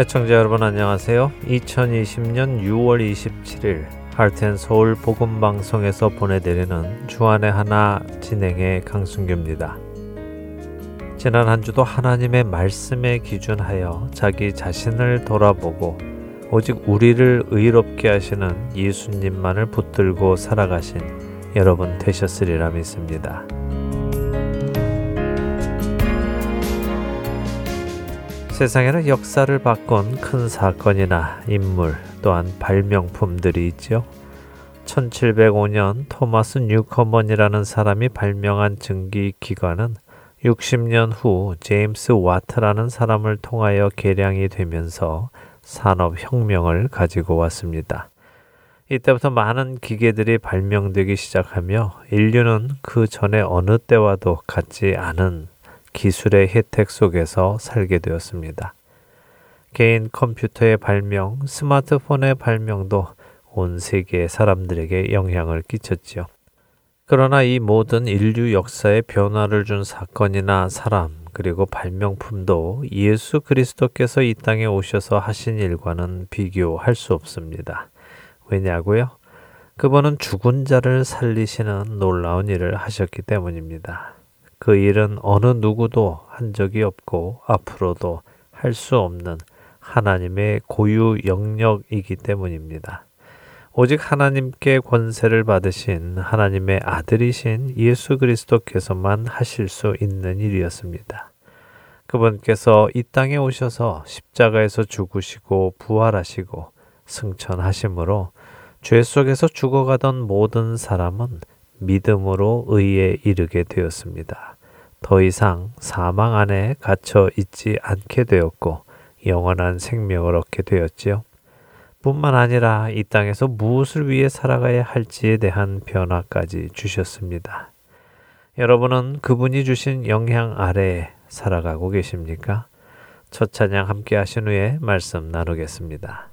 애청자 여러분 안녕하세요. 2020년 6월 27일 할텐서울 복음방송에서 보내드리는 주안의 하나 진행의 강순규입니다. 지난 한 주도 하나님의 말씀에 기준하여 자기 자신을 돌아보고 오직 우리를 의롭게 하시는 예수님만을 붙들고 살아가신 여러분 되셨으리라 믿습니다. 세상에는 역사를 바꾼 큰 사건이나 인물 또한 발명품들이 있죠. 1705년 토마스 뉴커먼이라는 사람이 발명한 증기기관은 60년 후 제임스 와트라는 사람을 통하여 개량이 되면서 산업혁명을 가지고 왔습니다. 이때부터 많은 기계들이 발명되기 시작하며 인류는 그 전에 어느 때와도 같지 않은 기술의 혜택 속에서 살게 되었습니다. 개인 컴퓨터의 발명, 스마트폰의 발명도 온 세계의 사람들에게 영향을 끼쳤지요. 그러나 이 모든 인류 역사에 변화를 준 사건이나 사람, 그리고 발명품도 예수 그리스도께서 이 땅에 오셔서 하신 일과는 비교할 수 없습니다. 왜냐고요? 그분은 죽은 자를 살리시는 놀라운 일을 하셨기 때문입니다. 그 일은 어느 누구도 한 적이 없고 앞으로도 할 수 없는 하나님의 고유 영역이기 때문입니다. 오직 하나님께 권세를 받으신 하나님의 아들이신 예수 그리스도께서만 하실 수 있는 일이었습니다. 그분께서 이 땅에 오셔서 십자가에서 죽으시고 부활하시고 승천하심으로 죄 속에서 죽어가던 모든 사람은 믿음으로 의에 이르게 되었습니다. 더 이상 사망 안에 갇혀 있지 않게 되었고 영원한 생명을 얻게 되었지요. 뿐만 아니라 이 땅에서 무엇을 위해 살아가야 할지에 대한 변화까지 주셨습니다. 여러분은 그분이 주신 영향 아래에 살아가고 계십니까? 첫 찬양 함께 하신 후에 말씀 나누겠습니다.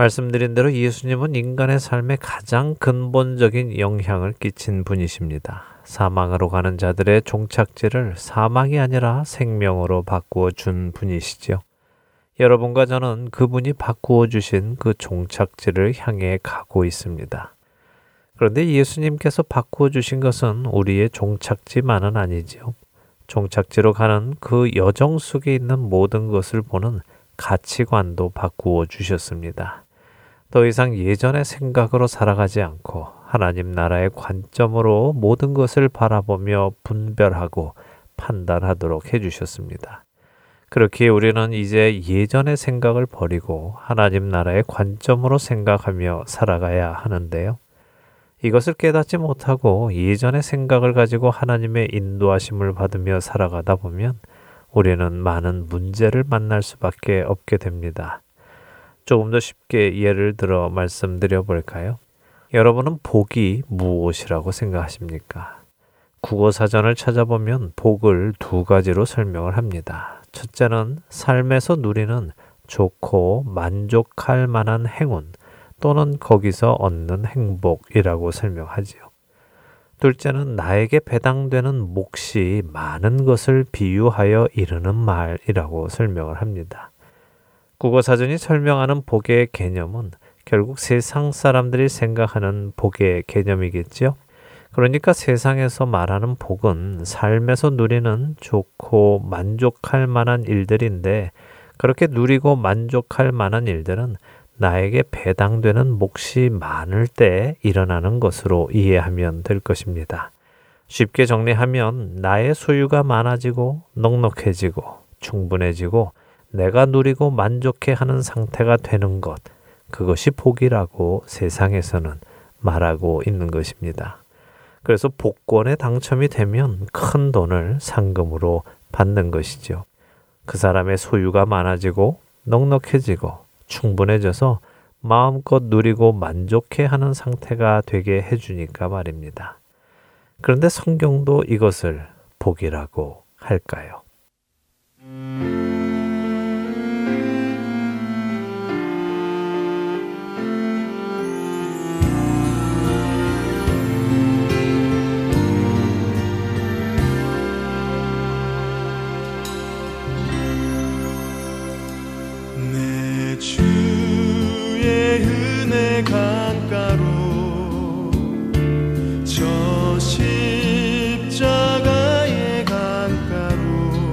말씀드린 대로 예수님은 인간의 삶에 가장 근본적인 영향을 끼친 분이십니다. 사망으로 가는 자들의 종착지를 사망이 아니라 생명으로 바꾸어 준 분이시죠. 여러분과 저는 그분이 바꾸어 주신 그 종착지를 향해 가고 있습니다. 그런데 예수님께서 바꾸어 주신 것은 우리의 종착지만은 아니지요. 종착지로 가는 그 여정 속에 있는 모든 것을 보는 가치관도 바꾸어 주셨습니다. 더 이상 예전의 생각으로 살아가지 않고 하나님 나라의 관점으로 모든 것을 바라보며 분별하고 판단하도록 해주셨습니다. 그렇게 우리는 이제 예전의 생각을 버리고 하나님 나라의 관점으로 생각하며 살아가야 하는데요. 이것을 깨닫지 못하고 예전의 생각을 가지고 하나님의 인도하심을 받으며 살아가다 보면 우리는 많은 문제를 만날 수밖에 없게 됩니다. 조금 더 쉽게 예를 들어 말씀드려 볼까요? 여러분은 복이 무엇이라고 생각하십니까? 국어사전을 찾아보면 복을 두 가지로 설명을 합니다. 첫째는 삶에서 누리는 좋고 만족할 만한 행운 또는 거기서 얻는 행복이라고 설명하지요. 둘째는 나에게 배당되는 몫이 많은 것을 비유하여 이르는 말이라고 설명을 합니다. 국어사전이 설명하는 복의 개념은 결국 세상 사람들이 생각하는 복의 개념이겠지요. 그러니까 세상에서 말하는 복은 삶에서 누리는 좋고 만족할 만한 일들인데, 그렇게 누리고 만족할 만한 일들은 나에게 배당되는 몫이 많을 때 일어나는 것으로 이해하면 될 것입니다. 쉽게 정리하면 나의 소유가 많아지고 넉넉해지고 충분해지고 내가 누리고 만족해하는 상태가 되는 것, 그것이 복이라고 세상에서는 말하고 있는 것입니다. 그래서 복권에 당첨이 되면 큰 돈을 상금으로 받는 것이죠. 그 사람의 소유가 많아지고 넉넉해지고 충분해져서 마음껏 누리고 만족해하는 상태가 되게 해주니까 말입니다. 그런데 성경도 이것을 복이라고 할까요? 강가로 저 십자가의 강가로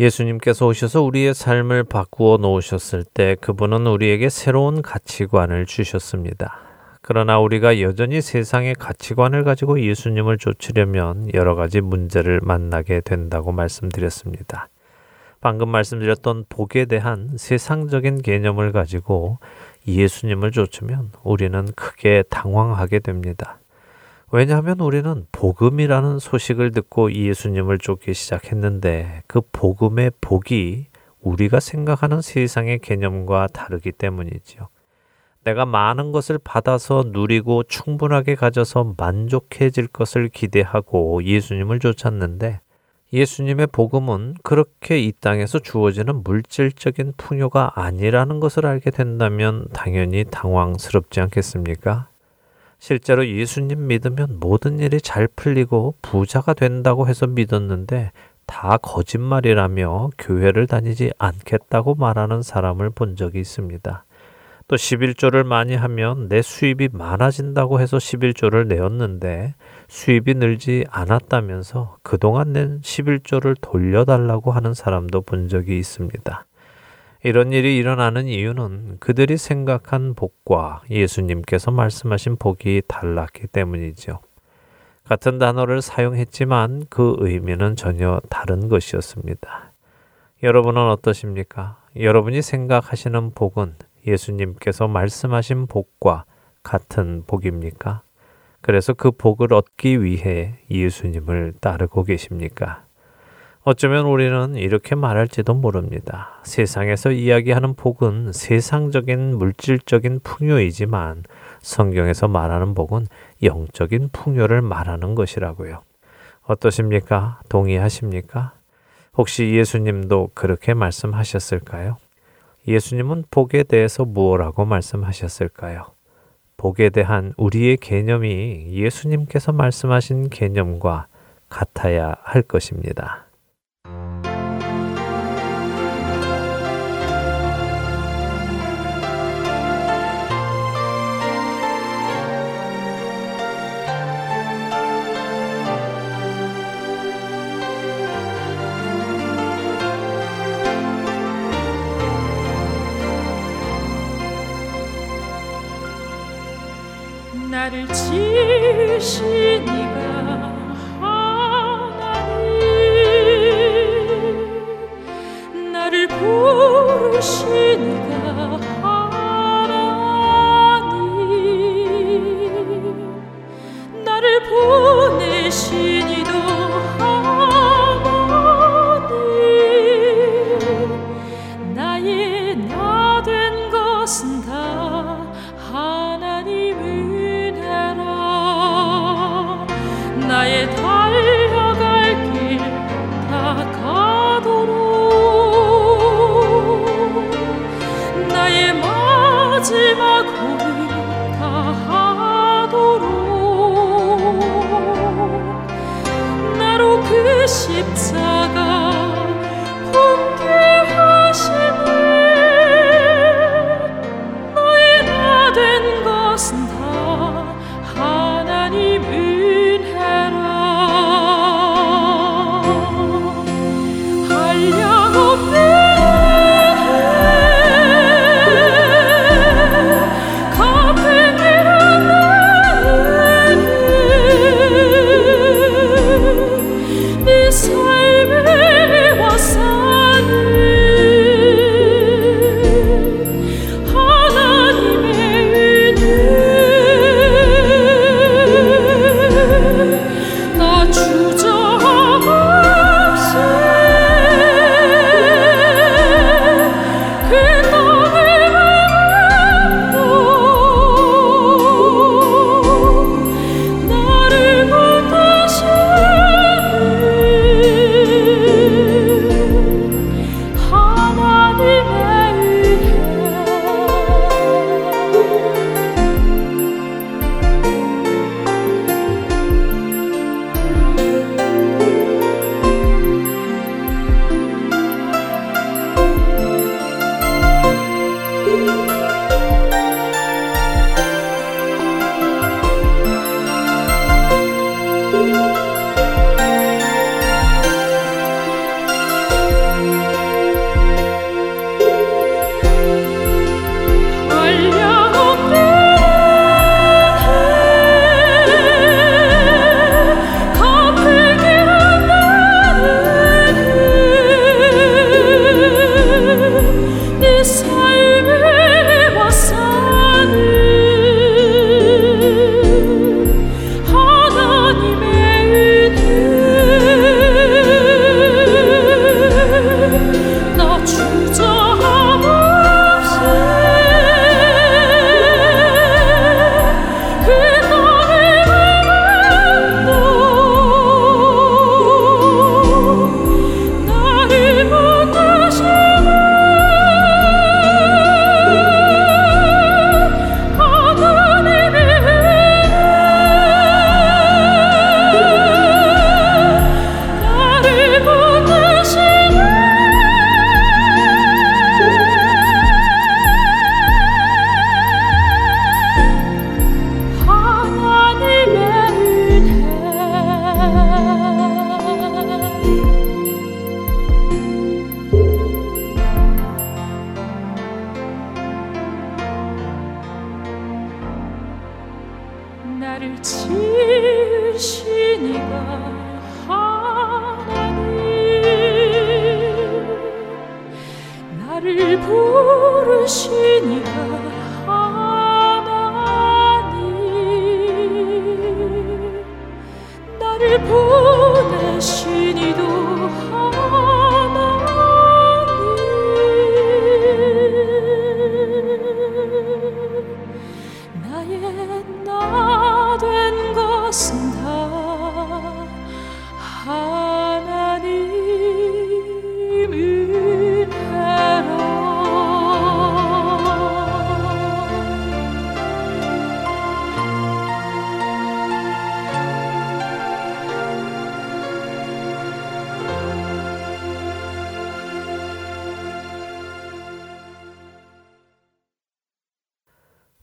예수님께서 오셔서 우리의 삶을 바꾸어 놓으셨을 때 그분은 우리에게 새로운 가치관을 주셨습니다. 그러나 우리가 여전히 세상의 가치관을 가지고 예수님을 좇으려면 여러 가지 문제를 만나게 된다고 말씀드렸습니다. 방금 말씀드렸던 복에 대한 세상적인 개념을 가지고 예수님을 좇으면 우리는 크게 당황하게 됩니다. 왜냐하면 우리는 복음이라는 소식을 듣고 예수님을 쫓기 시작했는데 그 복음의 복이 우리가 생각하는 세상의 개념과 다르기 때문이지요. 내가 많은 것을 받아서 누리고 충분하게 가져서 만족해질 것을 기대하고 예수님을 쫓았는데 예수님의 복음은 그렇게 이 땅에서 주어지는 물질적인 풍요가 아니라는 것을 알게 된다면 당연히 당황스럽지 않겠습니까? 실제로 예수님 믿으면 모든 일이 잘 풀리고 부자가 된다고 해서 믿었는데 다 거짓말이라며 교회를 다니지 않겠다고 말하는 사람을 본 적이 있습니다. 또 11조를 많이 하면 내 수입이 많아진다고 해서 11조를 내었는데 수입이 늘지 않았다면서 그동안 낸 11조를 돌려달라고 하는 사람도 본 적이 있습니다. 이런 일이 일어나는 이유는 그들이 생각한 복과 예수님께서 말씀하신 복이 달랐기 때문이죠. 같은 단어를 사용했지만 그 의미는 전혀 다른 것이었습니다. 여러분은 어떠십니까? 여러분이 생각하시는 복은 예수님께서 말씀하신 복과 같은 복입니까? 그래서 그 복을 얻기 위해 예수님을 따르고 계십니까? 어쩌면 우리는 이렇게 말할지도 모릅니다. 세상에서 이야기하는 복은 세상적인 물질적인 풍요이지만 성경에서 말하는 복은 영적인 풍요를 말하는 것이라고요. 어떠십니까? 동의하십니까? 혹시 예수님도 그렇게 말씀하셨을까요? 예수님은 복에 대해서 무엇이라고 말씀하셨을까요? 복에 대한 우리의 개념이 예수님께서 말씀하신 개념과 같아야 할 것입니다. 나를 지으신 이가 하나님, 나를 부르신 이가 하나님, 나를 보내신 이도 하나님, 나의 나 된 것은 다 하나님을 나의 달려갈 길 다 가도록 나의 마지막 고민 다 하도록 나로 그 십자가 붕괴하시네 너의 나 된 것은 다 하나님을 삶을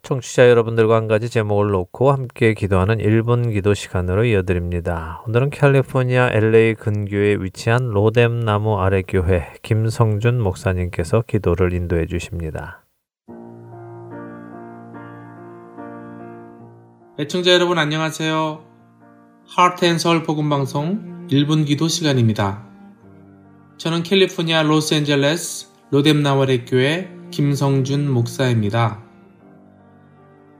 청취자 여러분들과 한 가지 제목을 놓고 함께 기도하는 1분 기도 시간으로 이어드립니다. 오늘은 캘리포니아 LA 근교에 위치한 로뎀나무 아래교회 김성준 목사님께서 기도를 인도해 주십니다. 애청자 여러분 안녕하세요. 하트 앤 서울 복음방송 1분 기도 시간입니다. 저는 캘리포니아 로스앤젤레스 로뎀나무 아래교회 김성준 목사입니다.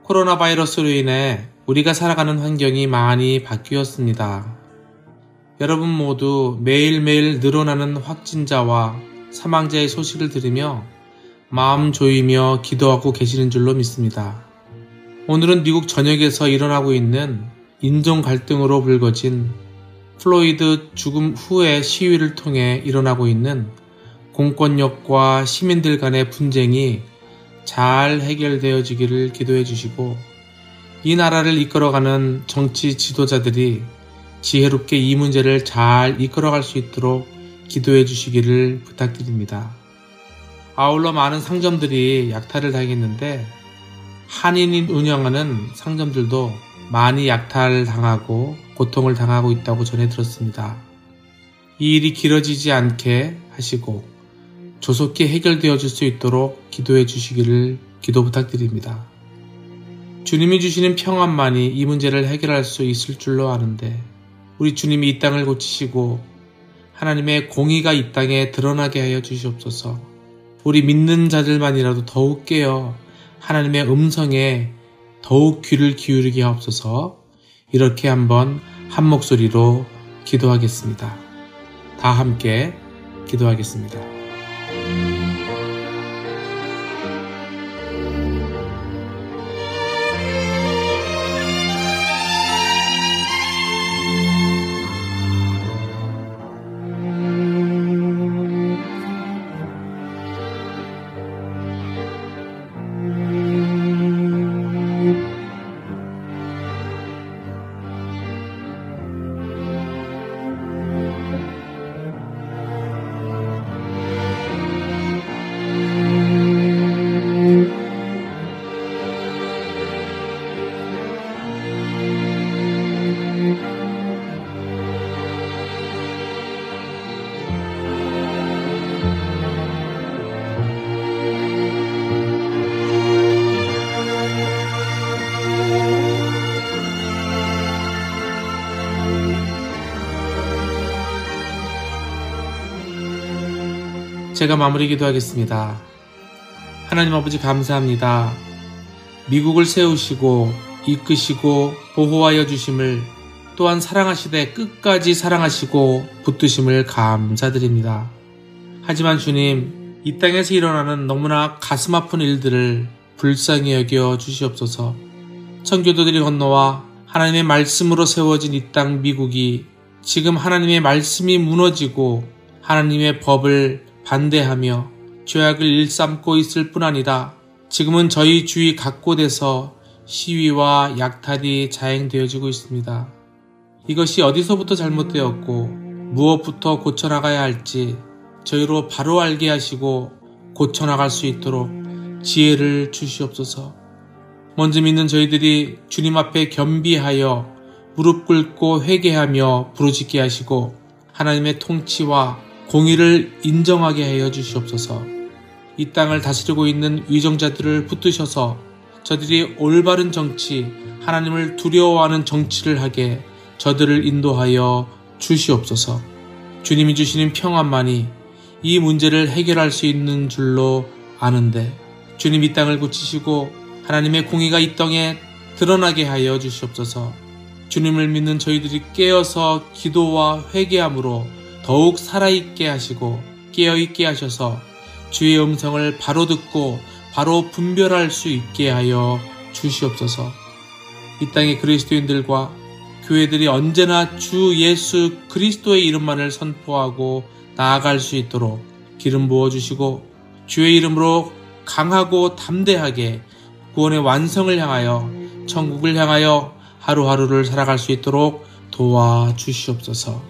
코로나 바이러스로 인해 우리가 살아가는 환경이 많이 바뀌었습니다. 여러분 모두 매일매일 늘어나는 확진자와 사망자의 소식을 들으며 마음 조이며 기도하고 계시는 줄로 믿습니다. 오늘은 미국 전역에서 일어나고 있는 인종 갈등으로 불거진 플로이드 죽음 후의 시위를 통해 일어나고 있는 공권력과 시민들 간의 분쟁이 잘 해결되어지기를 기도해 주시고 이 나라를 이끌어가는 정치 지도자들이 지혜롭게 이 문제를 잘 이끌어갈 수 있도록 기도해 주시기를 부탁드립니다. 아울러 많은 상점들이 약탈을 당했는데 한인이 운영하는 상점들도 많이 약탈당하고 고통을 당하고 있다고 전해 들었습니다. 이 일이 길어지지 않게 하시고 조속히 해결되어질 수 있도록 기도해 주시기를 기도 부탁드립니다. 주님이 주시는 평안만이 이 문제를 해결할 수 있을 줄로 아는데 우리 주님이 이 땅을 고치시고 하나님의 공의가 이 땅에 드러나게 하여 주시옵소서. 우리 믿는 자들만이라도 더욱 깨어 하나님의 음성에 더욱 귀를 기울이게 하옵소서. 이렇게 한번 한 목소리로 기도하겠습니다. 다 함께 기도하겠습니다. 제가 마무리 기도하겠습니다. 하나님 아버지 감사합니다. 미국을 세우시고 이끄시고 보호하여 주심을 또한 사랑하시되 끝까지 사랑하시고 붙드심을 감사드립니다. 하지만 주님, 이 땅에서 일어나는 너무나 가슴 아픈 일들을 불쌍히 여겨 주시옵소서. 선교도들이 건너와 하나님의 말씀으로 세워진 이 땅 미국이 지금 하나님의 말씀이 무너지고 하나님의 법을 반대하며 죄악을 일삼고 있을 뿐 아니라 지금은 저희 주위 각곳에서 시위와 약탈이 자행되어지고 있습니다. 이것이 어디서부터 잘못되었고 무엇부터 고쳐나가야 할지 저희로 바로 알게 하시고 고쳐나갈 수 있도록 지혜를 주시옵소서. 먼저 믿는 저희들이 주님 앞에 겸비하여 무릎 꿇고 회개하며 부르짖게 하시고 하나님의 통치와 공의를 인정하게 하여 주시옵소서. 이 땅을 다스리고 있는 위정자들을 붙드셔서 저들이 올바른 정치, 하나님을 두려워하는 정치를 하게 저들을 인도하여 주시옵소서. 주님이 주시는 평안만이 이 문제를 해결할 수 있는 줄로 아는데 주님 이 땅을 고치시고 하나님의 공의가 이 땅에 드러나게 하여 주시옵소서. 주님을 믿는 저희들이 깨어서 기도와 회개함으로 더욱 살아있게 하시고 깨어있게 하셔서 주의 음성을 바로 듣고 바로 분별할 수 있게 하여 주시옵소서. 이 땅의 그리스도인들과 교회들이 언제나 주 예수 그리스도의 이름만을 선포하고 나아갈 수 있도록 기름 부어주시고 주의 이름으로 강하고 담대하게 구원의 완성을 향하여 천국을 향하여 하루하루를 살아갈 수 있도록 도와주시옵소서.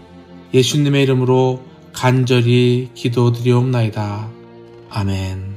예수님의 이름으로 간절히 기도드리옵나이다. 아멘.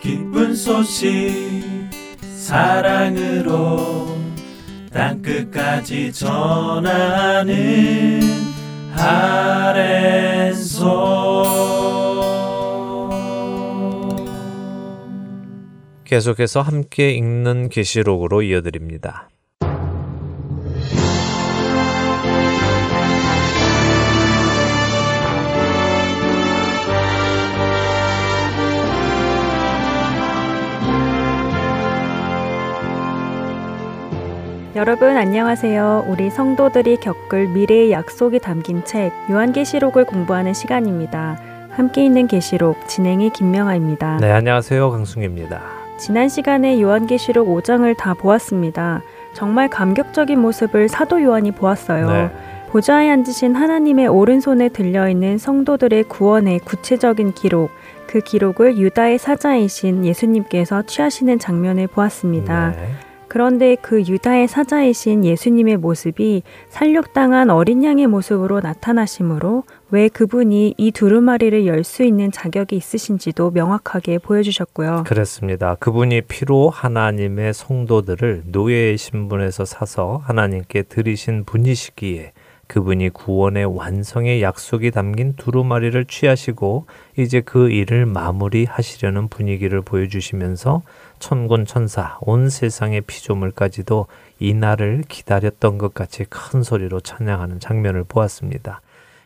기쁜 소식 사랑으로 땅끝까지 전하는 하랜소. 계속해서 함께 읽는 계시록으로 이어드립니다. 여러분 안녕하세요. 우리 성도들이 겪을 미래의 약속이 담긴 책 요한계시록을 공부하는 시간입니다. 함께 있는 계시록 진행의 김명아입니다. 네, 안녕하세요. 강승규입니다. 지난 시간에 요한계시록 5장을 다 보았습니다. 정말 감격적인 모습을 사도 요한이 보았어요. 네. 보좌에 앉으신 하나님의 오른손에 들려있는 성도들의 구원의 구체적인 기록, 그 기록을 유다의 사자이신 예수님께서 취하시는 장면을 보았습니다. 네. 그런데 그 유다의 사자이신 예수님의 모습이 살육당한 어린 양의 모습으로 나타나심으로 왜 그분이 이 두루마리를 열 수 있는 자격이 있으신지도 명확하게 보여주셨고요. 그렇습니다. 그분이 피로 하나님의 성도들을 노예의 신분에서 사서 하나님께 드리신 분이시기에 그분이 구원의 완성의 약속이 담긴 두루마리를 취하시고 이제 그 일을 마무리하시려는 분위기를 보여주시면서 천군 천사 온 세상의 피조물까지도 이날을 기다렸던 것 같이 큰 소리로 찬양하는 장면을 보았습니다.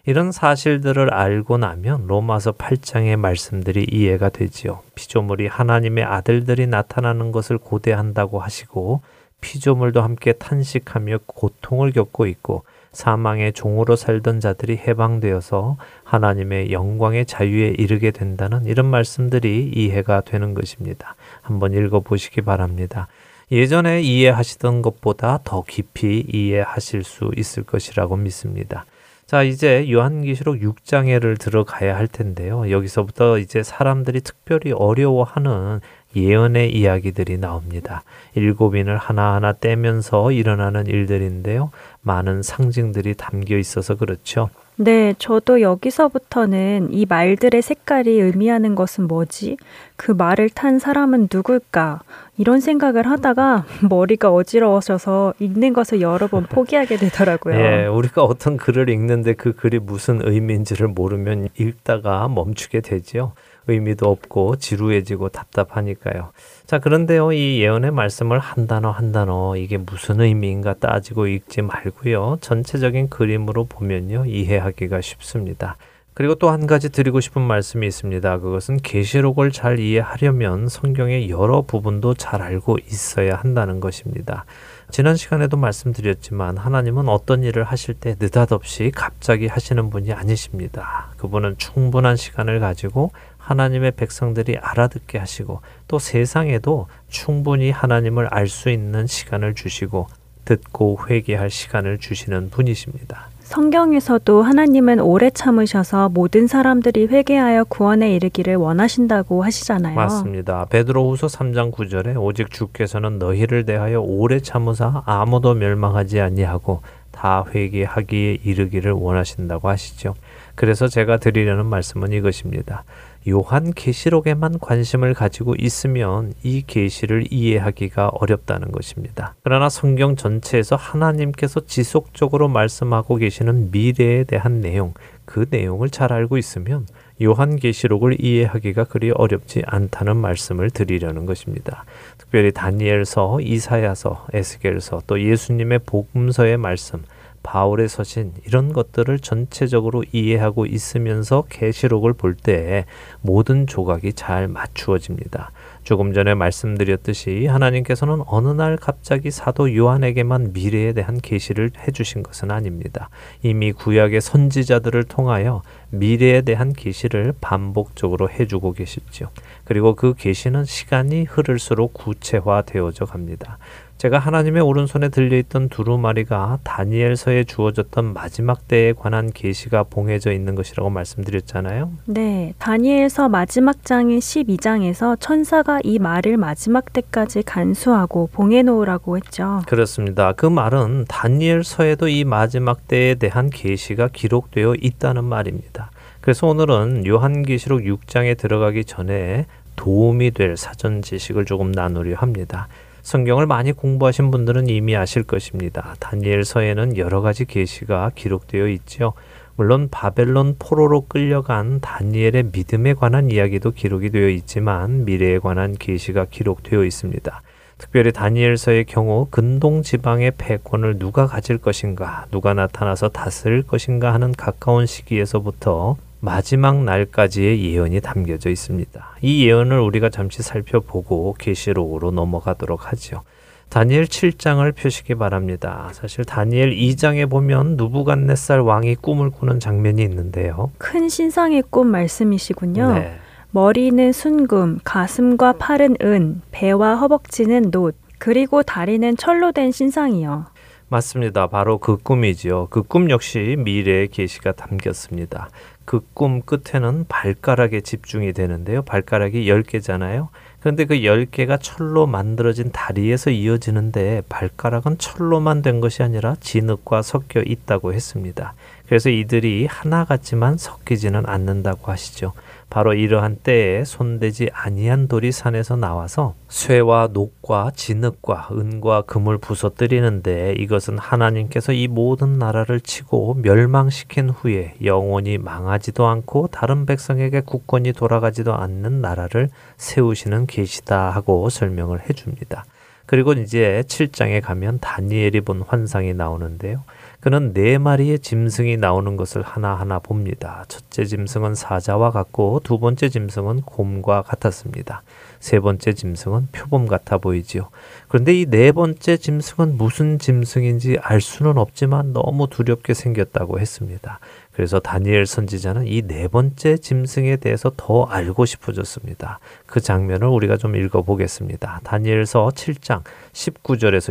이런 사실들을 알고 나면 로마서 8장의 말씀들이 이해가 되지요. 피조물이 하나님의 아들들이 나타나는 것을 고대한다고 하시고 피조물도 함께 탄식하며 고통을 겪고 있고 사망의 종으로 살던 자들이 해방되어서 하나님의 영광의 자유에 이르게 된다는 이런 말씀들이 이해가 되는 것입니다. 한번 읽어보시기 바랍니다. 예전에 이해하시던 것보다 더 깊이 이해하실 수 있을 것이라고 믿습니다. 자, 이제 요한계시록 6장에를 들어가야 할 텐데요. 여기서부터 이제 사람들이 특별히 어려워하는 예언의 이야기들이 나옵니다. 일곱인을 하나하나 떼면서 일어나는 일들인데요. 많은 상징들이 담겨 있어서 그렇죠. 네, 저도 여기서부터는 이 말들의 색깔이 의미하는 것은 뭐지? 그 말을 탄 사람은 누굴까? 이런 생각을 하다가 머리가 어지러워져서 읽는 것을 여러 번 포기하게 되더라고요. 예, 우리가 어떤 글을 읽는데 그 글이 무슨 의미인지를 모르면 읽다가 멈추게 되죠. 의미도 없고 지루해지고 답답하니까요. 자, 그런데요, 이 예언의 말씀을 한 단어 한 단어 이게 무슨 의미인가 따지고 읽지 말고요. 전체적인 그림으로 보면요, 이해하기가 쉽습니다. 그리고 또 한 가지 드리고 싶은 말씀이 있습니다. 그것은 계시록을 잘 이해하려면 성경의 여러 부분도 잘 알고 있어야 한다는 것입니다. 지난 시간에도 말씀드렸지만 하나님은 어떤 일을 하실 때 느닷없이 갑자기 하시는 분이 아니십니다. 그분은 충분한 시간을 가지고 하나님의 백성들이 알아듣게 하시고 또 세상에도 충분히 하나님을 알 수 있는 시간을 주시고 듣고 회개할 시간을 주시는 분이십니다. 성경에서도 하나님은 오래 참으셔서 모든 사람들이 회개하여 구원에 이르기를 원하신다고 하시잖아요. 맞습니다. 베드로후서 3장 9절에 오직 주께서는 너희를 대하여 오래 참으사 아무도 멸망하지 아니하고 다 회개하기에 이르기를 원하신다고 하시죠. 그래서 제가 드리려는 말씀은 이것입니다. 요한 계시록에만 관심을 가지고 있으면 이 계시를 이해하기가 어렵다는 것입니다. 그러나 성경 전체에서 하나님께서 지속적으로 말씀하고 계시는 미래에 대한 내용, 그 내용을 잘 알고 있으면 요한 계시록을 이해하기가 그리 어렵지 않다는 말씀을 드리려는 것입니다. 특별히 다니엘서, 이사야서, 에스겔서, 또 예수님의 복음서의 말씀, 바울의 서신 이런 것들을 전체적으로 이해하고 있으면서 계시록을 볼 때에 모든 조각이 잘 맞추어집니다. 조금 전에 말씀드렸듯이 하나님께서는 어느 날 갑자기 사도 요한에게만 미래에 대한 계시를 해주신 것은 아닙니다. 이미 구약의 선지자들을 통하여 미래에 대한 계시를 반복적으로 해주고 계시죠. 그리고 그 계시는 시간이 흐를수록 구체화되어져 갑니다. 제가 하나님의 오른손에 들려있던 두루마리가 다니엘서에 주어졌던 마지막 때에 관한 계시가 봉해져 있는 것이라고 말씀드렸잖아요. 네. 다니엘서 마지막 장인 12장에서 천사가 이 말을 마지막 때까지 간수하고 봉해놓으라고 했죠. 그렇습니다. 그 말은 다니엘서에도 이 마지막 때에 대한 계시가 기록되어 있다는 말입니다. 그래서 오늘은 요한계시록 6장에 들어가기 전에 도움이 될 사전 지식을 조금 나누려 합니다. 성경을 많이 공부하신 분들은 이미 아실 것입니다. 다니엘서에는 여러 가지 계시가 기록되어 있죠. 물론 바벨론 포로로 끌려간 다니엘의 믿음에 관한 이야기도 기록이 되어 있지만 미래에 관한 계시가 기록되어 있습니다. 특별히 다니엘서의 경우 근동 지방의 패권을 누가 가질 것인가, 누가 나타나서 다스릴 것인가 하는 가까운 시기에서부터 마지막 날까지의 예언이 담겨져 있습니다. 이 예언을 우리가 잠시 살펴보고 계시록으로 넘어가도록 하죠. 다니엘 7장을 표시기 바랍니다. 사실 다니엘 2장에 보면 누부갓네살 왕이 꿈을 꾸는 장면이 있는데요. 큰 신상의 꿈 말씀이시군요. 네. 머리는 순금, 가슴과 팔은 은, 배와 허벅지는 놋, 그리고 다리는 철로 된 신상이요. 맞습니다. 바로 그 꿈이지요. 그 꿈 역시 미래의 계시가 담겼습니다. 그 꿈 끝에는 발가락에 집중이 되는데요. 발가락이 10개잖아요. 그런데 그 10개가 철로 만들어진 다리에서 이어지는데 발가락은 철로만 된 것이 아니라 진흙과 섞여 있다고 했습니다. 그래서 이들이 하나 같지만 섞이지는 않는다고 하시죠. 바로 이러한 때에 손대지 아니한 돌이 산에서 나와서 쇠와 녹과 진흙과 은과 금을 부서뜨리는데 이것은 하나님께서 이 모든 나라를 치고 멸망시킨 후에 영원히 망하지도 않고 다른 백성에게 국권이 돌아가지도 않는 나라를 세우시는 계시다 하고 설명을 해줍니다. 그리고 이제 7장에 가면 다니엘이 본 환상이 나오는데요. 그는 4마리의 짐승이 나오는 것을 하나하나 봅니다. 첫째 짐승은 사자와 같고 두 번째 짐승은 곰과 같았습니다. 세 번째 짐승은 표범 같아 보이지요. 그런데 이 4번째 짐승은 무슨 짐승인지 알 수는 없지만 너무 두렵게 생겼다고 했습니다. 그래서 다니엘 선지자는 이 4번째 짐승에 대해서 더 알고 싶어졌습니다. 그 장면을 우리가 좀 읽어보겠습니다. 다니엘서 7장 19절에서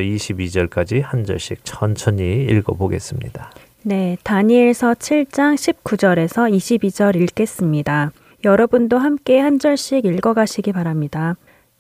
22절까지 한 절씩 천천히 읽어보겠습니다. 네, 다니엘서 7장 19절에서 22절 읽겠습니다. 여러분도 함께 한 절씩 읽어가시기 바랍니다.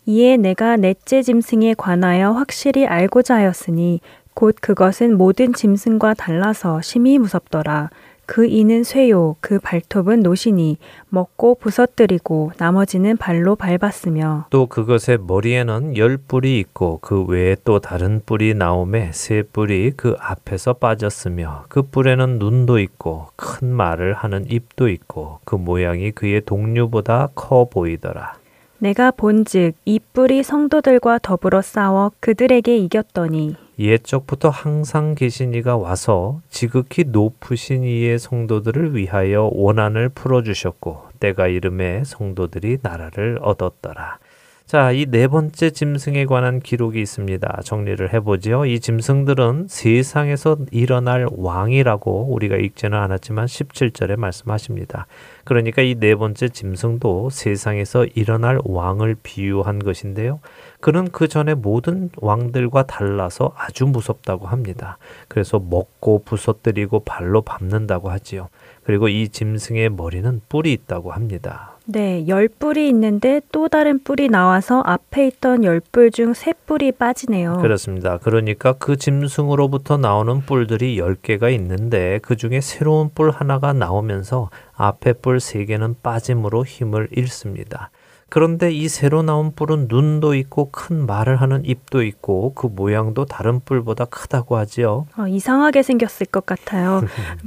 이에 내가 넷째 짐승에 관하여 확실히 알고자 하였으니 곧 그것은 모든 짐승과 달라서 심히 무섭더라. 그 이는 쇠요, 그 발톱은 노시니 먹고 부서뜨리고 나머지는 발로 밟았으며 또 그것의 머리에는 10뿔이 있고 그 외에 또 다른 뿔이 나오매 세 뿔이 그 앞에서 빠졌으며 그 뿔에는 눈도 있고 큰 말을 하는 입도 있고 그 모양이 그의 동류보다 커 보이더라. 내가 본즉 이 뿔이 성도들과 더불어 싸워 그들에게 이겼더니 옛적부터 항상 계신 이가 와서 지극히 높으신 이의 성도들을 위하여 원한을 풀어주셨고 때가 이르매 성도들이 나라를 얻었더라. 자, 이 4번째 짐승에 관한 기록이 있습니다. 정리를 해보지요. 이 짐승들은 세상에서 일어날 왕이라고 우리가 읽지는 않았지만 17절에 말씀하십니다. 그러니까 이 4번째 짐승도 세상에서 일어날 왕을 비유한 것인데요. 그는 그 전에 모든 왕들과 달라서 아주 무섭다고 합니다. 그래서 먹고 부서뜨리고 발로 밟는다고 하지요. 그리고 이 짐승의 머리는 뿔이 있다고 합니다. 네, 10뿔이 있는데 또 다른 뿔이 나와서 앞에 있던 10뿔 중 3뿔이 빠지네요. 그렇습니다. 그러니까 그 짐승으로부터 나오는 뿔들이 10개가 있는데 그 중에 새로운 뿔 하나가 나오면서 앞에 뿔 3개는 빠짐으로 힘을 잃습니다. 그런데 이 새로 나온 뿔은 눈도 있고 큰 말을 하는 입도 있고 그 모양도 다른 뿔보다 크다고 하지요. 이상하게 생겼을 것 같아요.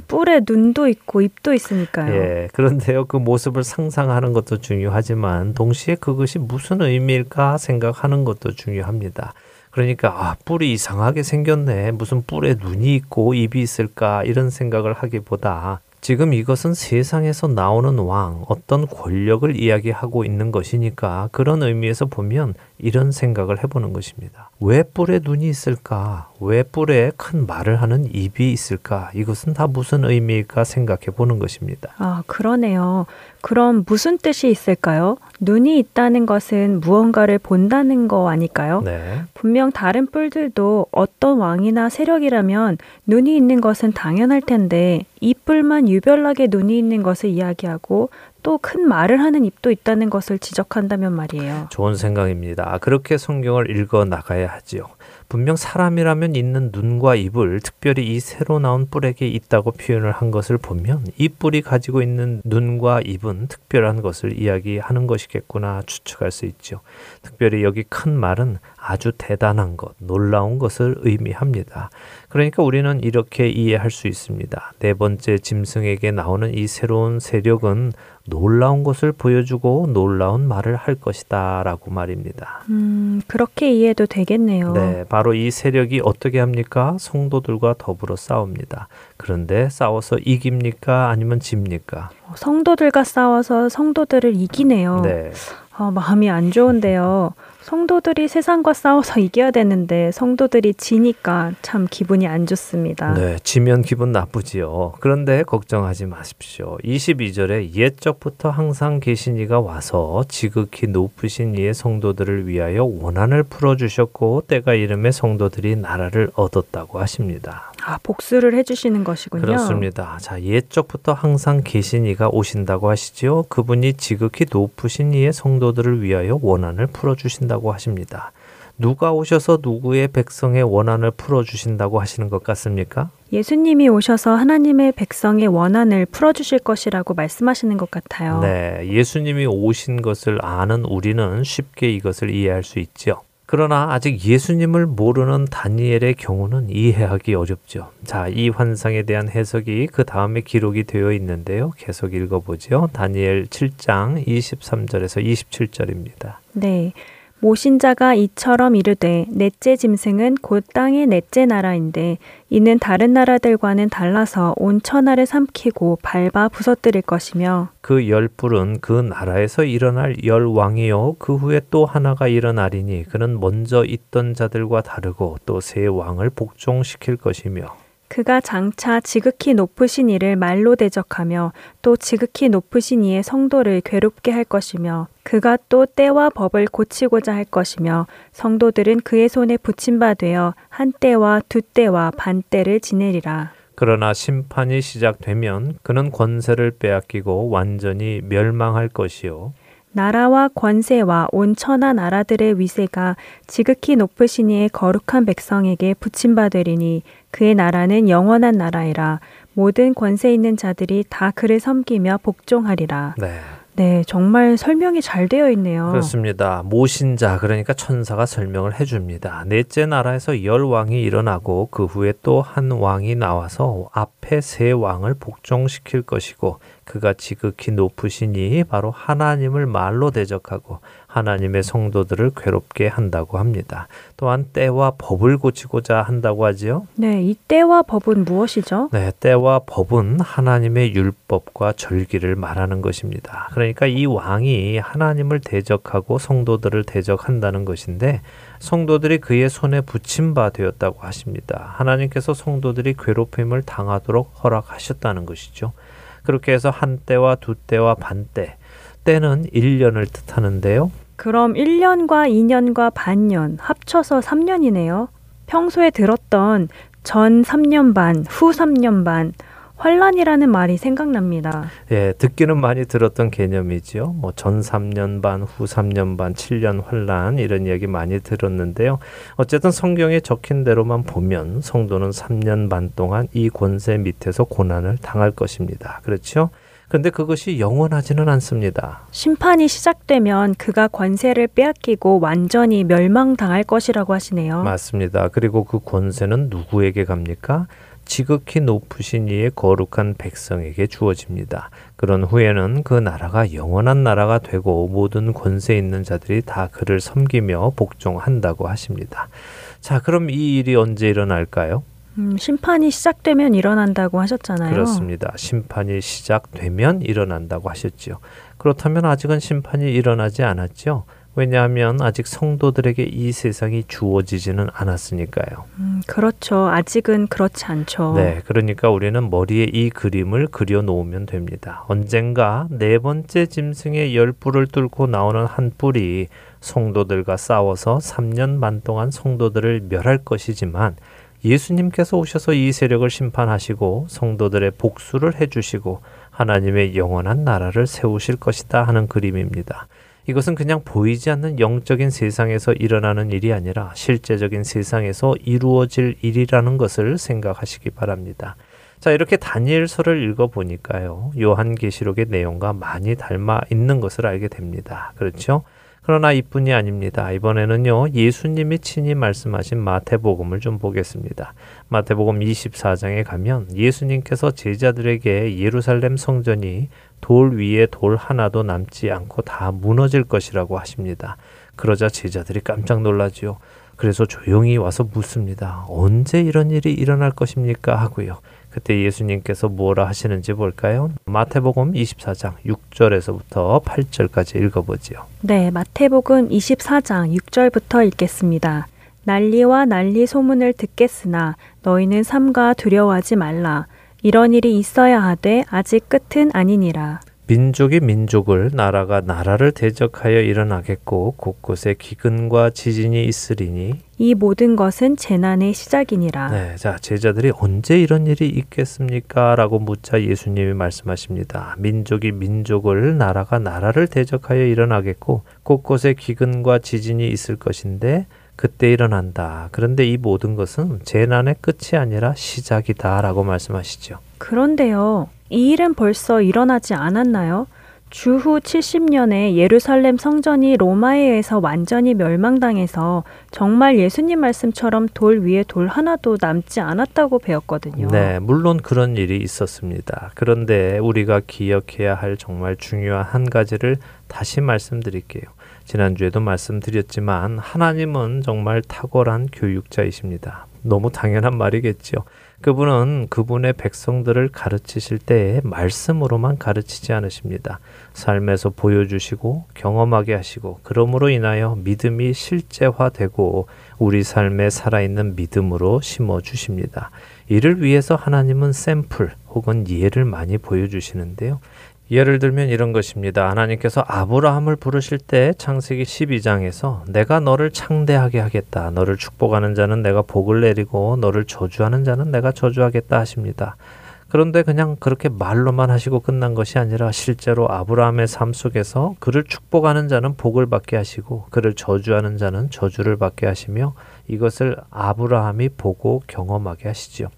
뿔에 눈도 있고 입도 있으니까요. 예, 그런데요, 그 모습을 상상하는 것도 중요하지만 동시에 그것이 무슨 의미일까 생각하는 것도 중요합니다. 그러니까 뿔이 이상하게 생겼네. 무슨 뿔에 눈이 있고 입이 있을까? 이런 생각을 하기보다 지금 이것은 세상에서 나오는 왕, 어떤 권력을 이야기하고 있는 것이니까 그런 의미에서 보면 이런 생각을 해보는 것입니다. 왜 뿔에 눈이 있을까? 왜 뿔에 큰 말을 하는 입이 있을까? 이것은 다 무슨 의미일까 생각해 보는 것입니다. 그러네요. 그럼 무슨 뜻이 있을까요? 눈이 있다는 것은 무언가를 본다는 거 아닐까요? 네. 분명 다른 뿔들도 어떤 왕이나 세력이라면 눈이 있는 것은 당연할 텐데 이 뿔만 유별나게 눈이 있는 것을 이야기하고 또 큰 말을 하는 입도 있다는 것을 지적한다면 말이에요. 좋은 생각입니다. 그렇게 성경을 읽어 나가야 하지요. 분명 사람이라면 있는 눈과 입을 특별히 이 새로 나온 뿔에게 있다고 표현을 한 것을 보면 이 뿔이 가지고 있는 눈과 입은 특별한 것을 이야기하는 것이겠구나 추측할 수 있죠. 특별히 여기 큰 말은 아주 대단한 것, 놀라운 것을 의미합니다. 그러니까 우리는 이렇게 이해할 수 있습니다. 네 번째 짐승에게 나오는 이 새로운 세력은 놀라운 것을 보여주고 놀라운 말을 할 것이다 라고 말입니다. 그렇게 이해도 되겠네요. 네, 바로 이 세력이 어떻게 합니까? 성도들과 더불어 싸웁니다. 그런데 싸워서 이깁니까? 아니면 집니까? 성도들과 싸워서 성도들을 이기네요. 네. 마음이 안 좋은데요. 성도들이 세상과 싸워서 이겨야 되는데 성도들이 지니까 참 기분이 안 좋습니다. 네, 지면 기분 나쁘지요. 그런데 걱정하지 마십시오. 22절에 옛적부터 항상 계신 이가 와서 지극히 높으신 이의 성도들을 위하여 원한을 풀어주셨고 때가 이르매 성도들이 나라를 얻었다고 하십니다. 복수를 해주시는 것이군요. 그렇습니다. 자, 옛적부터 항상 계신 이가 오신다고 하시지요. 그분이 지극히 높으신 이의 성도들을 위하여 원한을 풀어주신다 고 하십니다. 누가 오셔서 누구의 백성의 원한을 풀어주신다고 하시는 것 같습니까? 예수님이 오셔서 하나님의 백성의 원한을 풀어주실 것이라고 말씀하시는 것 같아요. 네, 예수님이 오신 것을 아는 우리는 쉽게 이것을 이해할 수 있죠. 그러나 아직 예수님을 모르는 다니엘의 경우는 이해하기 어렵죠. 자, 이 환상에 대한 해석이 그 다음에 기록이 되어 있는데요. 계속 읽어보죠. 다니엘 7장 23절에서 27절입니다. 네. 모신 자가 이처럼 이르되 넷째 짐승은 곧 땅의 넷째 나라인데 이는 다른 나라들과는 달라서 온 천하를 삼키고 밟아 부서뜨릴 것이며 그 열 뿔은 그 나라에서 일어날 열 왕이요 그 후에 또 하나가 일어나리니 그는 먼저 있던 자들과 다르고 또 새 왕을 복종시킬 것이며 그가 장차 지극히 높으신 이를 말로 대적하며 또 지극히 높으신 이의 성도를 괴롭게 할 것이며 그가 또 때와 법을 고치고자 할 것이며 성도들은 그의 손에 붙임바 되어 한 때와 두 때와 반 때를 지내리라. 그러나 심판이 시작되면 그는 권세를 빼앗기고 완전히 멸망할 것이요. 나라와 권세와 온 천하 나라들의 위세가 지극히 높으신 이의 거룩한 백성에게 붙임바 되리니 그의 나라는 영원한 나라이라 모든 권세 있는 자들이 다 그를 섬기며 복종하리라. 네, 정말 설명이 잘 되어 있네요. 그렇습니다. 모신 자, 그러니까 천사가 설명을 해줍니다. 넷째 나라에서 열 왕이 일어나고 그 후에 또 한 왕이 나와서 앞에 세 왕을 복종시킬 것이고 그가 지극히 높으시니 바로 하나님을 말로 대적하고 하나님의 성도들을 괴롭게 한다고 합니다. 또한 때와 법을 고치고자 한다고 하지요. 네, 이 때와 법은 무엇이죠? 네, 때와 법은 하나님의 율법과 절기를 말하는 것입니다. 그러니까 이 왕이 하나님을 대적하고 성도들을 대적한다는 것인데 성도들이 그의 손에 붙임 바 되었다고 하십니다. 하나님께서 성도들이 괴롭힘을 당하도록 허락하셨다는 것이죠. 그렇게 해서 한 때와 두 때와 반 때, 때는 1년을 뜻하는데요. 그럼 1년과 2년과 반년 합쳐서 3년이네요. 평소에 들었던 전 3년 반, 후 3년 반, 환란이라는 말이 생각납니다. 예, 듣기는 많이 들었던 개념이지요. 전 3년 반, 후 3년 반, 7년 환란 이런 이야기 많이 들었는데요. 어쨌든 성경에 적힌 대로만 보면 성도는 3년 반 동안 이 권세 밑에서 고난을 당할 것입니다. 그렇죠? 근데 그것이 영원하지는 않습니다. 심판이 시작되면 그가 권세를 빼앗기고 완전히 멸망당할 것이라고 하시네요. 맞습니다. 그리고 그 권세는 누구에게 갑니까? 지극히 높으신 이의 거룩한 백성에게 주어집니다. 그런 후에는 그 나라가 영원한 나라가 되고 모든 권세 있는 자들이 다 그를 섬기며 복종한다고 하십니다. 자, 그럼 이 일이 언제 일어날까요? 심판이 시작되면 일어난다고 하셨잖아요. 그렇습니다. 심판이 시작되면 일어난다고 하셨죠. 그렇다면 아직은 심판이 일어나지 않았죠. 왜냐하면 아직 성도들에게 이 세상이 주어지지는 않았으니까요. 그렇죠. 아직은 그렇지 않죠. 네, 그러니까 우리는 머리에 이 그림을 그려놓으면 됩니다. 언젠가 네 번째 짐승의 10뿔을 뚫고 나오는 한 뿔이 성도들과 싸워서 3년 반 동안 성도들을 멸할 것이지만 예수님께서 오셔서 이 세력을 심판하시고 성도들의 복수를 해주시고 하나님의 영원한 나라를 세우실 것이다 하는 그림입니다. 이것은 그냥 보이지 않는 영적인 세상에서 일어나는 일이 아니라 실제적인 세상에서 이루어질 일이라는 것을 생각하시기 바랍니다. 자, 이렇게 다니엘서를 읽어보니까요, 요한계시록의 내용과 많이 닮아 있는 것을 알게 됩니다. 그렇죠? 그러나 이뿐이 아닙니다. 이번에는요, 예수님이 친히 말씀하신 마태복음을 좀 보겠습니다. 마태복음 24장에 가면 예수님께서 제자들에게 예루살렘 성전이 돌 위에 돌 하나도 남지 않고 다 무너질 것이라고 하십니다. 그러자 제자들이 깜짝 놀라지요. 그래서 조용히 와서 묻습니다. 언제 이런 일이 일어날 것입니까? 하고요. 그때 예수님께서 뭐라 하시는지 볼까요? 마태복음 24장 6절에서부터 8절까지 읽어보지요. 네, 마태복음 24장 6절부터 읽겠습니다. 난리와 난리 소문을 듣겠으나 너희는 삼가 두려워하지 말라. 이런 일이 있어야 하되 아직 끝은 아니니라. 민족이 민족을, 나라가 나라를 대적하여 일어나겠고 곳곳에 기근과 지진이 있으리니 이 모든 것은 재난의 시작이니라. 네, 자, 제자들이 언제 이런 일이 있겠습니까? 라고 묻자 예수님이 말씀하십니다. 민족이 민족을, 나라가 나라를 대적하여 일어나겠고 곳곳에 기근과 지진이 있을 것인데 그때 일어난다. 그런데 이 모든 것은 재난의 끝이 아니라 시작이다 라고 말씀하시죠. 그런데요, 이 일은 벌써 일어나지 않았나요? 주후 70년에 예루살렘 성전이 로마에 의해서 완전히 멸망당해서 정말 예수님 말씀처럼 돌 위에 돌 하나도 남지 않았다고 배웠거든요. 네, 물론 그런 일이 있었습니다. 그런데 우리가 기억해야 할 정말 중요한 한 가지를 다시 말씀드릴게요. 지난주에도 말씀드렸지만 하나님은 정말 탁월한 교육자이십니다. 너무 당연한 말이겠죠. 그분은 그분의 백성들을 가르치실 때에 말씀으로만 가르치지 않으십니다. 삶에서 보여주시고 경험하게 하시고 그러므로 인하여 믿음이 실제화되고 우리 삶에 살아있는 믿음으로 심어주십니다. 이를 위해서 하나님은 샘플 혹은 예를 많이 보여주시는데요. 예를 들면 이런 것입니다. 하나님께서 아브라함을 부르실 때 창세기 12장에서 내가 너를 창대하게 하겠다. 너를 축복하는 자는 내가 복을 내리고 너를 저주하는 자는 내가 저주하겠다 하십니다. 그런데 그냥 그렇게 말로만 하시고 끝난 것이 아니라 실제로 아브라함의 삶 속에서 그를 축복하는 자는 복을 받게 하시고 그를 저주하는 자는 저주를 받게 하시며 이것을 아브라함이 보고 경험하게 하시지요.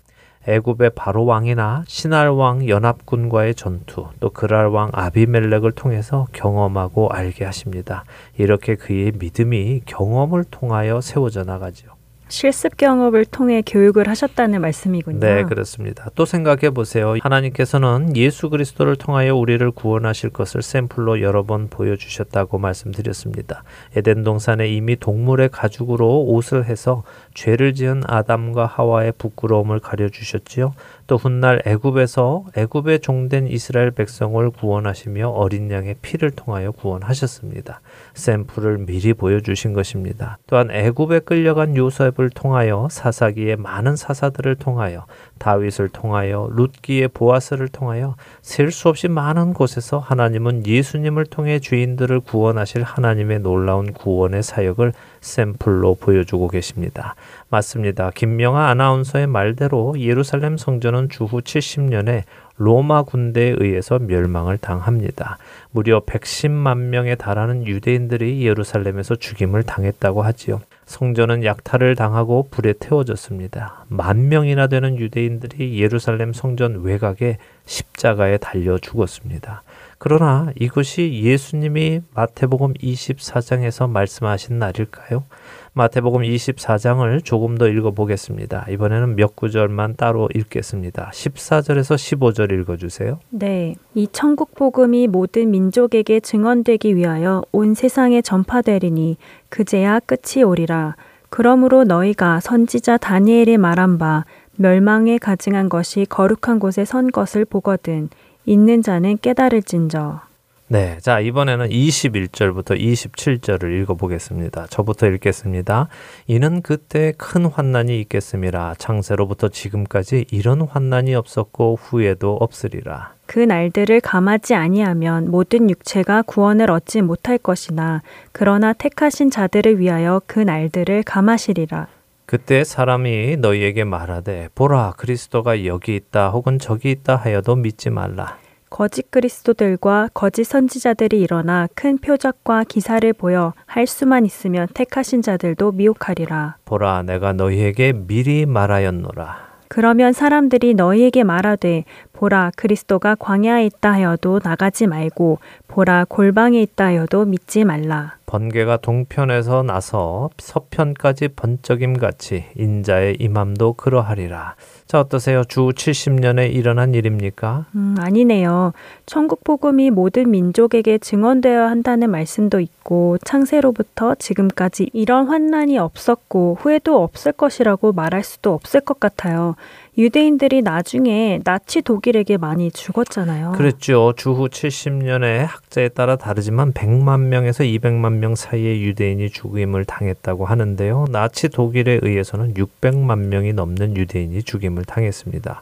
애굽의 바로왕이나 시날왕 연합군과의 전투, 또 그랄왕 아비멜렉을 통해서 경험하고 알게 하십니다. 이렇게 그의 믿음이 경험을 통하여 세워져 나가죠. 실습 경험을 통해 교육을 하셨다는 말씀이군요. 네, 그렇습니다. 또 생각해 보세요. 하나님께서는 예수 그리스도를 통하여 우리를 구원하실 것을 샘플로 여러 번 보여주셨다고 말씀드렸습니다. 에덴 동산에 이미 동물의 가죽으로 옷을 해서 죄를 지은 아담과 하와의 부끄러움을 가려주셨지요. 또 훗날 애굽에서 애굽에 종된 이스라엘 백성을 구원하시며 어린 양의 피를 통하여 구원하셨습니다. 샘플을 미리 보여주신 것입니다. 또한 애굽에 끌려간 요셉을 통하여 사사기의 많은 사사들을 통하여 다윗을 통하여 룻기의 보아스를 통하여 셀 수 없이 많은 곳에서 하나님은 예수님을 통해 죄인들을 구원하실 하나님의 놀라운 구원의 사역을 샘플로 보여주고 계십니다. 맞습니다. 김명아 아나운서의 말대로 예루살렘 성전은 주후 70년에 로마 군대에 의해서 멸망을 당합니다. 무려 110만 명에 달하는 유대인들이 예루살렘에서 죽임을 당했다고 하지요. 성전은 약탈을 당하고 불에 태워졌습니다. 10,000명이나 되는 유대인들이 예루살렘 성전 외곽에 십자가에 달려 죽었습니다. 그러나 이것이 예수님이 마태복음 24장에서 말씀하신 날일까요? 마태복음 24장을 조금 더 읽어보겠습니다. 이번에는 몇 구절만 따로 읽겠습니다. 14절에서 15절 읽어주세요. 네. 이 천국 복음이 모든 민족에게 증언되기 위하여 온 세상에 전파되리니 그제야 끝이 오리라. 그러므로 너희가 선지자 다니엘이 말한 바 멸망에 가증한 것이 거룩한 곳에 선 것을 보거든 있는 자는 깨달을진저. 네, 자 이번에는 21절부터 27절을 읽어보겠습니다. 저부터 읽겠습니다. 이는 그때 큰 환난이 있겠음이라. 창세로부터 지금까지 이런 환난이 없었고 후에도 없으리라. 그 날들을 감하지 아니하면 모든 육체가 구원을 얻지 못할 것이나 그러나 택하신 자들을 위하여 그 날들을 감하시리라. 그때 사람이 너희에게 말하되 보라 그리스도가 여기 있다 혹은 저기 있다 하여도 믿지 말라. 거짓 그리스도들과 거짓 선지자들이 일어나 큰 표적과 기사를 보여 할 수만 있으면 택하신 자들도 미혹하리라. 보라 내가 너희에게 미리 말하였노라. 그러면 사람들이 너희에게 말하되 보라 그리스도가 광야에 있다 하여도 나가지 말고 보라 골방에 있다 하여도 믿지 말라. 번개가 동편에서 나서 서편까지 번쩍임같이 인자의 임함도 그러하리라. 자 어떠세요? 주 70년에 일어난 일입니까? 아니네요. 천국 복음이 모든 민족에게 증언되어야 한다는 말씀도 있고 창세로부터 지금까지 이런 환난이 없었고 후에도 없을 것이라고 말할 수도 없을 것 같아요. 유대인들이 나중에 나치 독일에게 많이 죽었잖아요. 그랬죠. 주후 70년에 학자에 따라 다르지만 100만 명에서 200만 명 사이의 유대인이 죽임을 당했다고 하는데요. 나치 독일에 의해서는 600만 명이 넘는 유대인이 죽임을 당했습니다.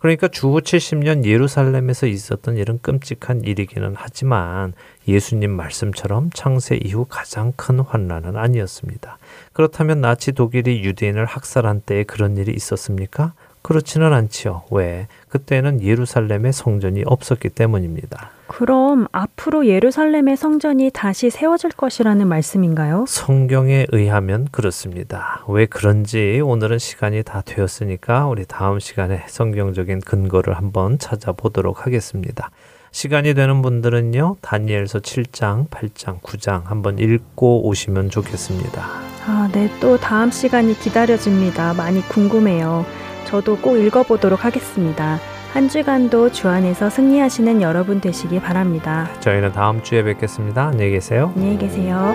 그러니까 주후 70년 예루살렘에서 있었던 이런 끔찍한 일이기는 하지만 예수님 말씀처럼 창세 이후 가장 큰 환난은 아니었습니다. 그렇다면 나치 독일이 유대인을 학살한 때에 그런 일이 있었습니까? 그렇지는 않지요. 왜? 그때는 예루살렘에 성전이 없었기 때문입니다. 그럼 앞으로 예루살렘의 성전이 다시 세워질 것이라는 말씀인가요? 성경에 의하면 그렇습니다. 왜 그런지 오늘은 시간이 다 되었으니까 우리 다음 시간에 성경적인 근거를 한번 찾아보도록 하겠습니다. 시간이 되는 분들은요. 다니엘서 7장, 8장, 9장 한번 읽고 오시면 좋겠습니다. 아, 네. 또 다음 시간이 기다려집니다. 많이 궁금해요. 저도 꼭 읽어보도록 하겠습니다. 한 주간도 주 안에서 승리하시는 여러분 되시기 바랍니다. 저희는 다음 주에 뵙겠습니다. 안녕히 계세요. 안녕히 계세요. 내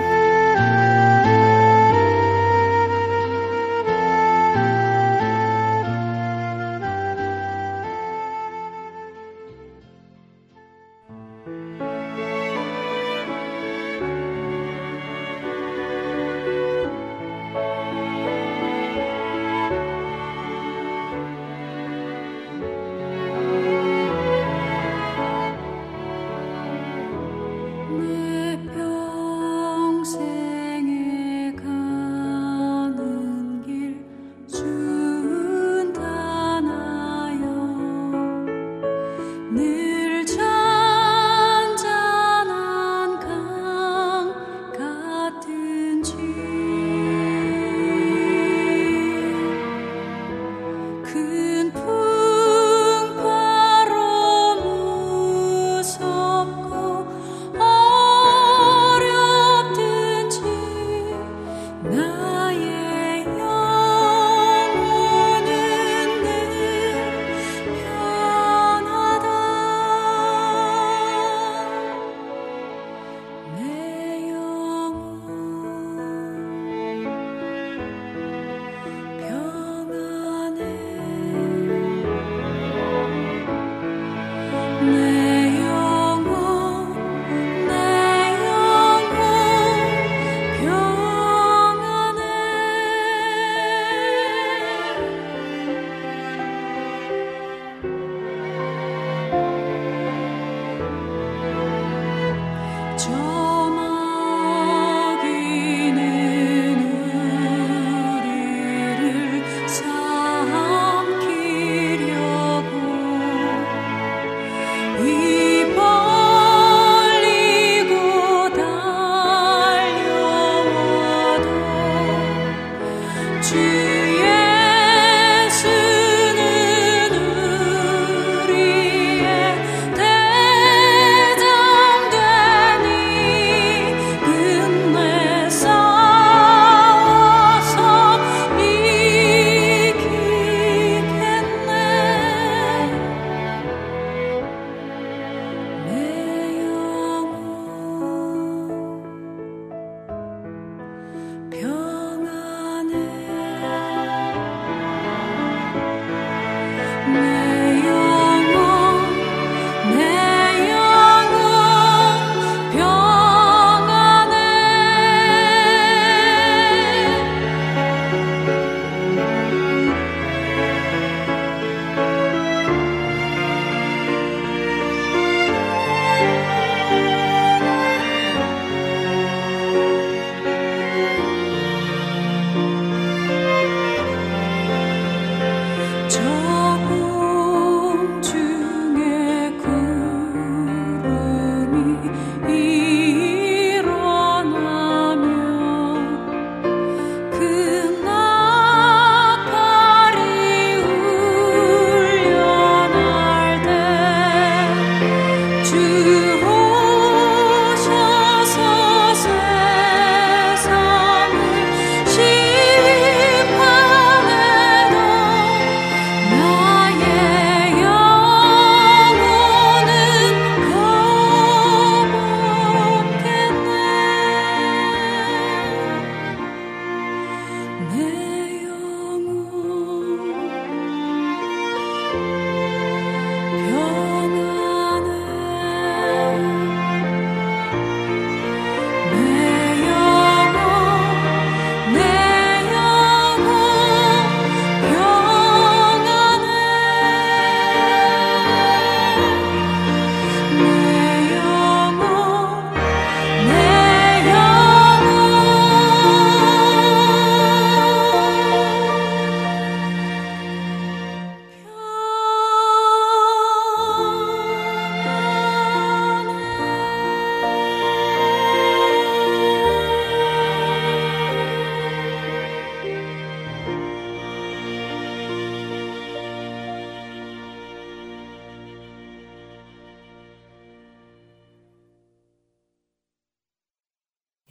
평생에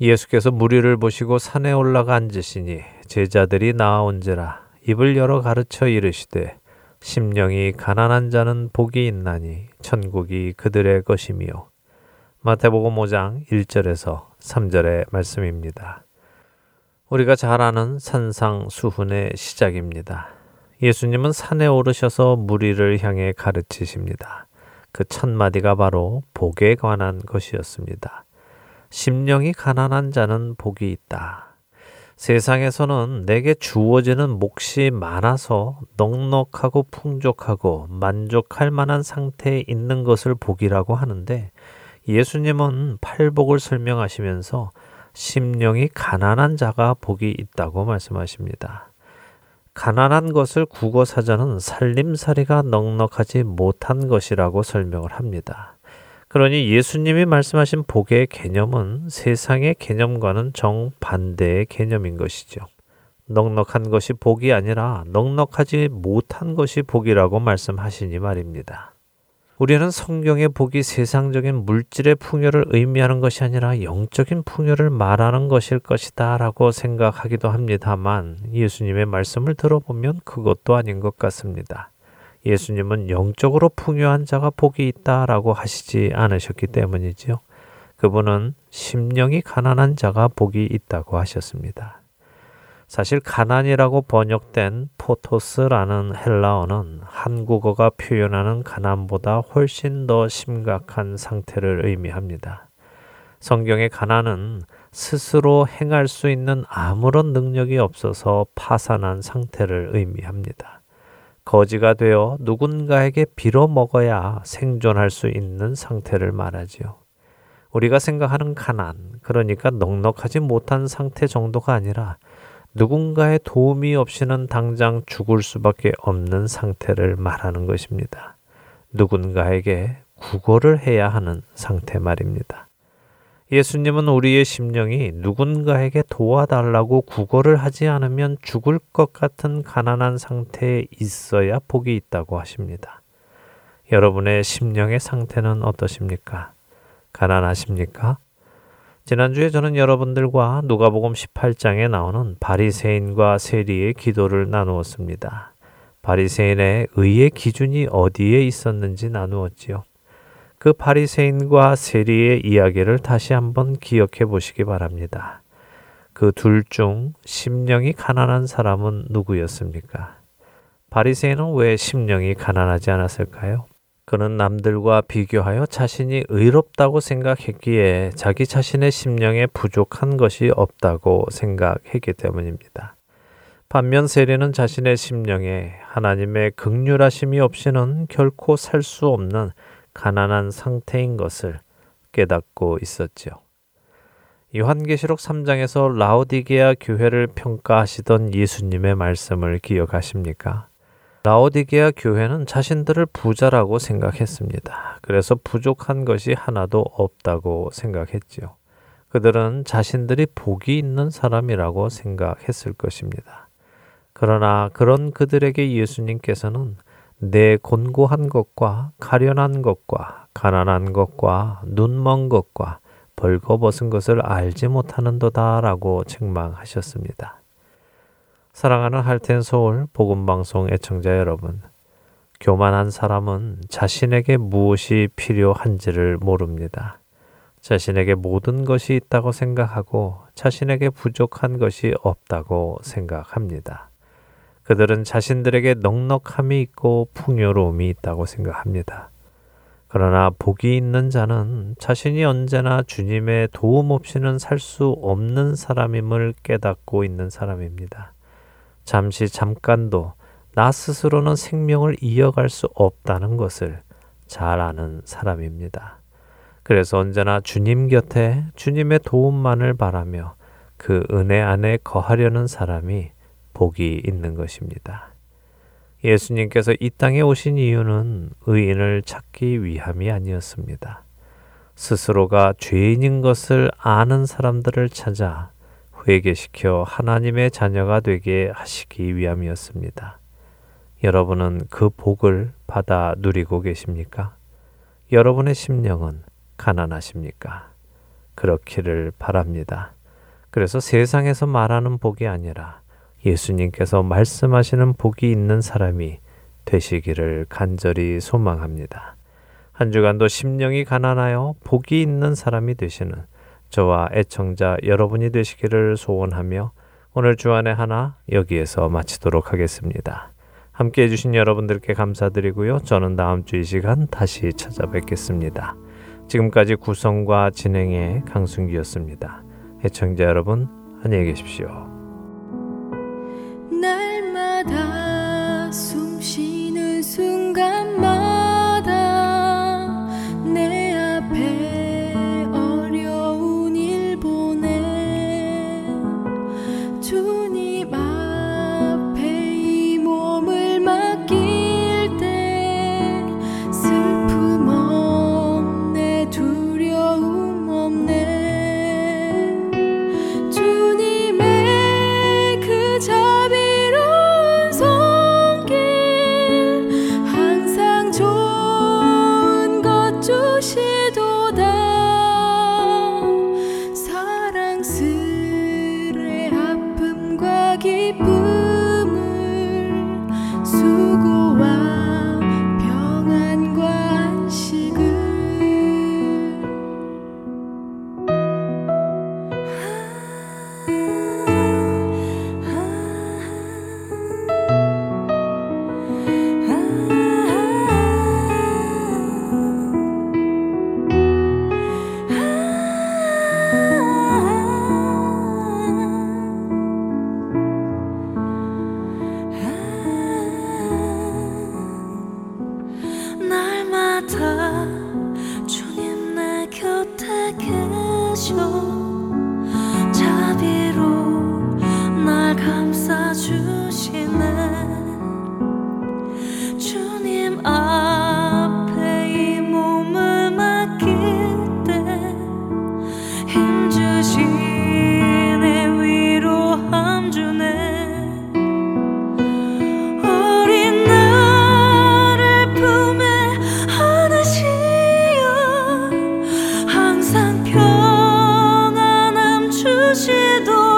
예수께서 무리를 보시고 산에 올라가 앉으시니 제자들이 나아온지라 입을 열어 가르쳐 이르시되 심령이 가난한 자는 복이 있나니 천국이 그들의 것이며 마태복음 5장 1절에서 3절의 말씀입니다. 우리가 잘 아는 산상수훈의 시작입니다. 예수님은 산에 오르셔서 무리를 향해 가르치십니다. 그 첫 마디가 바로 복에 관한 것이었습니다. 심령이 가난한 자는 복이 있다. 세상에서는 내게 주어지는 몫이 많아서 넉넉하고 풍족하고 만족할 만한 상태에 있는 것을 복이라고 하는데 예수님은 팔복을 설명하시면서 심령이 가난한 자가 복이 있다고 말씀하십니다. 가난한 것을 국어사전은 살림살이가 넉넉하지 못한 것이라고 설명을 합니다. 그러니 예수님이 말씀하신 복의 개념은 세상의 개념과는 정반대의 개념인 것이죠. 넉넉한 것이 복이 아니라 넉넉하지 못한 것이 복이라고 말씀하시니 말입니다. 우리는 성경의 복이 세상적인 물질의 풍요를 의미하는 것이 아니라 영적인 풍요를 말하는 것일 것이다 라고 생각하기도 합니다만 예수님의 말씀을 들어보면 그것도 아닌 것 같습니다. 예수님은 영적으로 풍요한 자가 복이 있다 라고 하시지 않으셨기 때문이지요. 그분은 심령이 가난한 자가 복이 있다고 하셨습니다. 사실 가난이라고 번역된 포토스라는 헬라어는 한국어가 표현하는 가난보다 훨씬 더 심각한 상태를 의미합니다. 성경의 가난은 스스로 행할 수 있는 아무런 능력이 없어서 파산한 상태를 의미합니다. 거지가 되어 누군가에게 빌어먹어야 생존할 수 있는 상태를 말하지요. 우리가 생각하는 가난, 그러니까 넉넉하지 못한 상태 정도가 아니라 누군가의 도움이 없이는 당장 죽을 수밖에 없는 상태를 말하는 것입니다. 누군가에게 구걸을 해야 하는 상태 말입니다. 예수님은 우리의 심령이 누군가에게 도와달라고 구걸을 하지 않으면 죽을 것 같은 가난한 상태에 있어야 복이 있다고 하십니다. 여러분의 심령의 상태는 어떠십니까? 가난하십니까? 지난주에 저는 여러분들과 누가복음 18장에 나오는 바리새인과 세리의 기도를 나누었습니다. 바리새인의 의의 기준이 어디에 있었는지 나누었지요. 그 바리새인과 세리의 이야기를 다시 한번 기억해 보시기 바랍니다. 그 둘 중 심령이 가난한 사람은 누구였습니까? 바리새인은 왜 심령이 가난하지 않았을까요? 그는 남들과 비교하여 자신이 의롭다고 생각했기에 자기 자신의 심령에 부족한 것이 없다고 생각했기 때문입니다. 반면 세리는 자신의 심령에 하나님의 긍휼하심이 없이는 결코 살 수 없는 가난한 상태인 것을 깨닫고 있었지요. 요한계시록 3장에서 라오디게아 교회를 평가하시던 예수님의 말씀을 기억하십니까? 라오디게아 교회는 자신들을 부자라고 생각했습니다. 그래서 부족한 것이 하나도 없다고 생각했지요. 그들은 자신들이 복이 있는 사람이라고 생각했을 것입니다. 그러나 그런 그들에게 예수님께서는 내 곤고한 것과 가련한 것과 가난한 것과 눈먼 것과 벌거벗은 것을 알지 못하는도다 라고 책망하셨습니다. 사랑하는 할텐서울 복음방송 애청자 여러분, 교만한 사람은 자신에게 무엇이 필요한지를 모릅니다. 자신에게 모든 것이 있다고 생각하고 자신에게 부족한 것이 없다고 생각합니다. 그들은 자신들에게 넉넉함이 있고 풍요로움이 있다고 생각합니다. 그러나 복이 있는 자는 자신이 언제나 주님의 도움 없이는 살 수 없는 사람임을 깨닫고 있는 사람입니다. 잠깐도 나 스스로는 생명을 이어갈 수 없다는 것을 잘 아는 사람입니다. 그래서 언제나 주님 곁에 주님의 도움만을 바라며 그 은혜 안에 거하려는 사람이 복이 있는 것입니다. 예수님께서 이 땅에 오신 이유는 의인을 찾기 위함이 아니었습니다. 스스로가 죄인인 것을 아는 사람들을 찾아 회개시켜 하나님의 자녀가 되게 하시기 위함이었습니다. 여러분은 그 복을 받아 누리고 계십니까? 여러분의 심령은 가난하십니까? 그렇기를 바랍니다. 그래서 세상에서 말하는 복이 아니라 예수님께서 말씀하시는 복이 있는 사람이 되시기를 간절히 소망합니다. 한 주간도 심령이 가난하여 복이 있는 사람이 되시는 저와 애청자 여러분이 되시기를 소원하며 오늘 주안의 하나 여기에서 마치도록 하겠습니다. 함께해 주신 여러분들께 감사드리고요. 저는 다음 주 이 시간 다시 찾아뵙겠습니다. 지금까지 구성과 진행의 강순기였습니다. 애청자 여러분 안녕히 계십시오. 날마다 숨 쉬는 순간마다 내 앞에 어려운 일 보내 주님 앞에 이 몸을 맡길 때 슬픔 없네 두려움 없네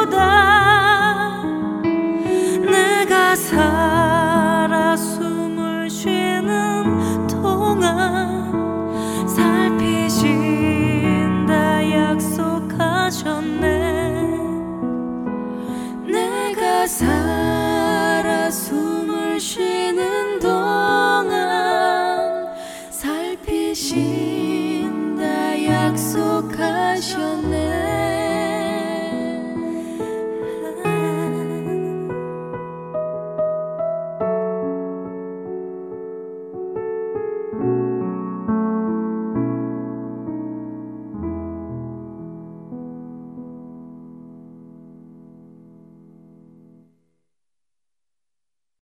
다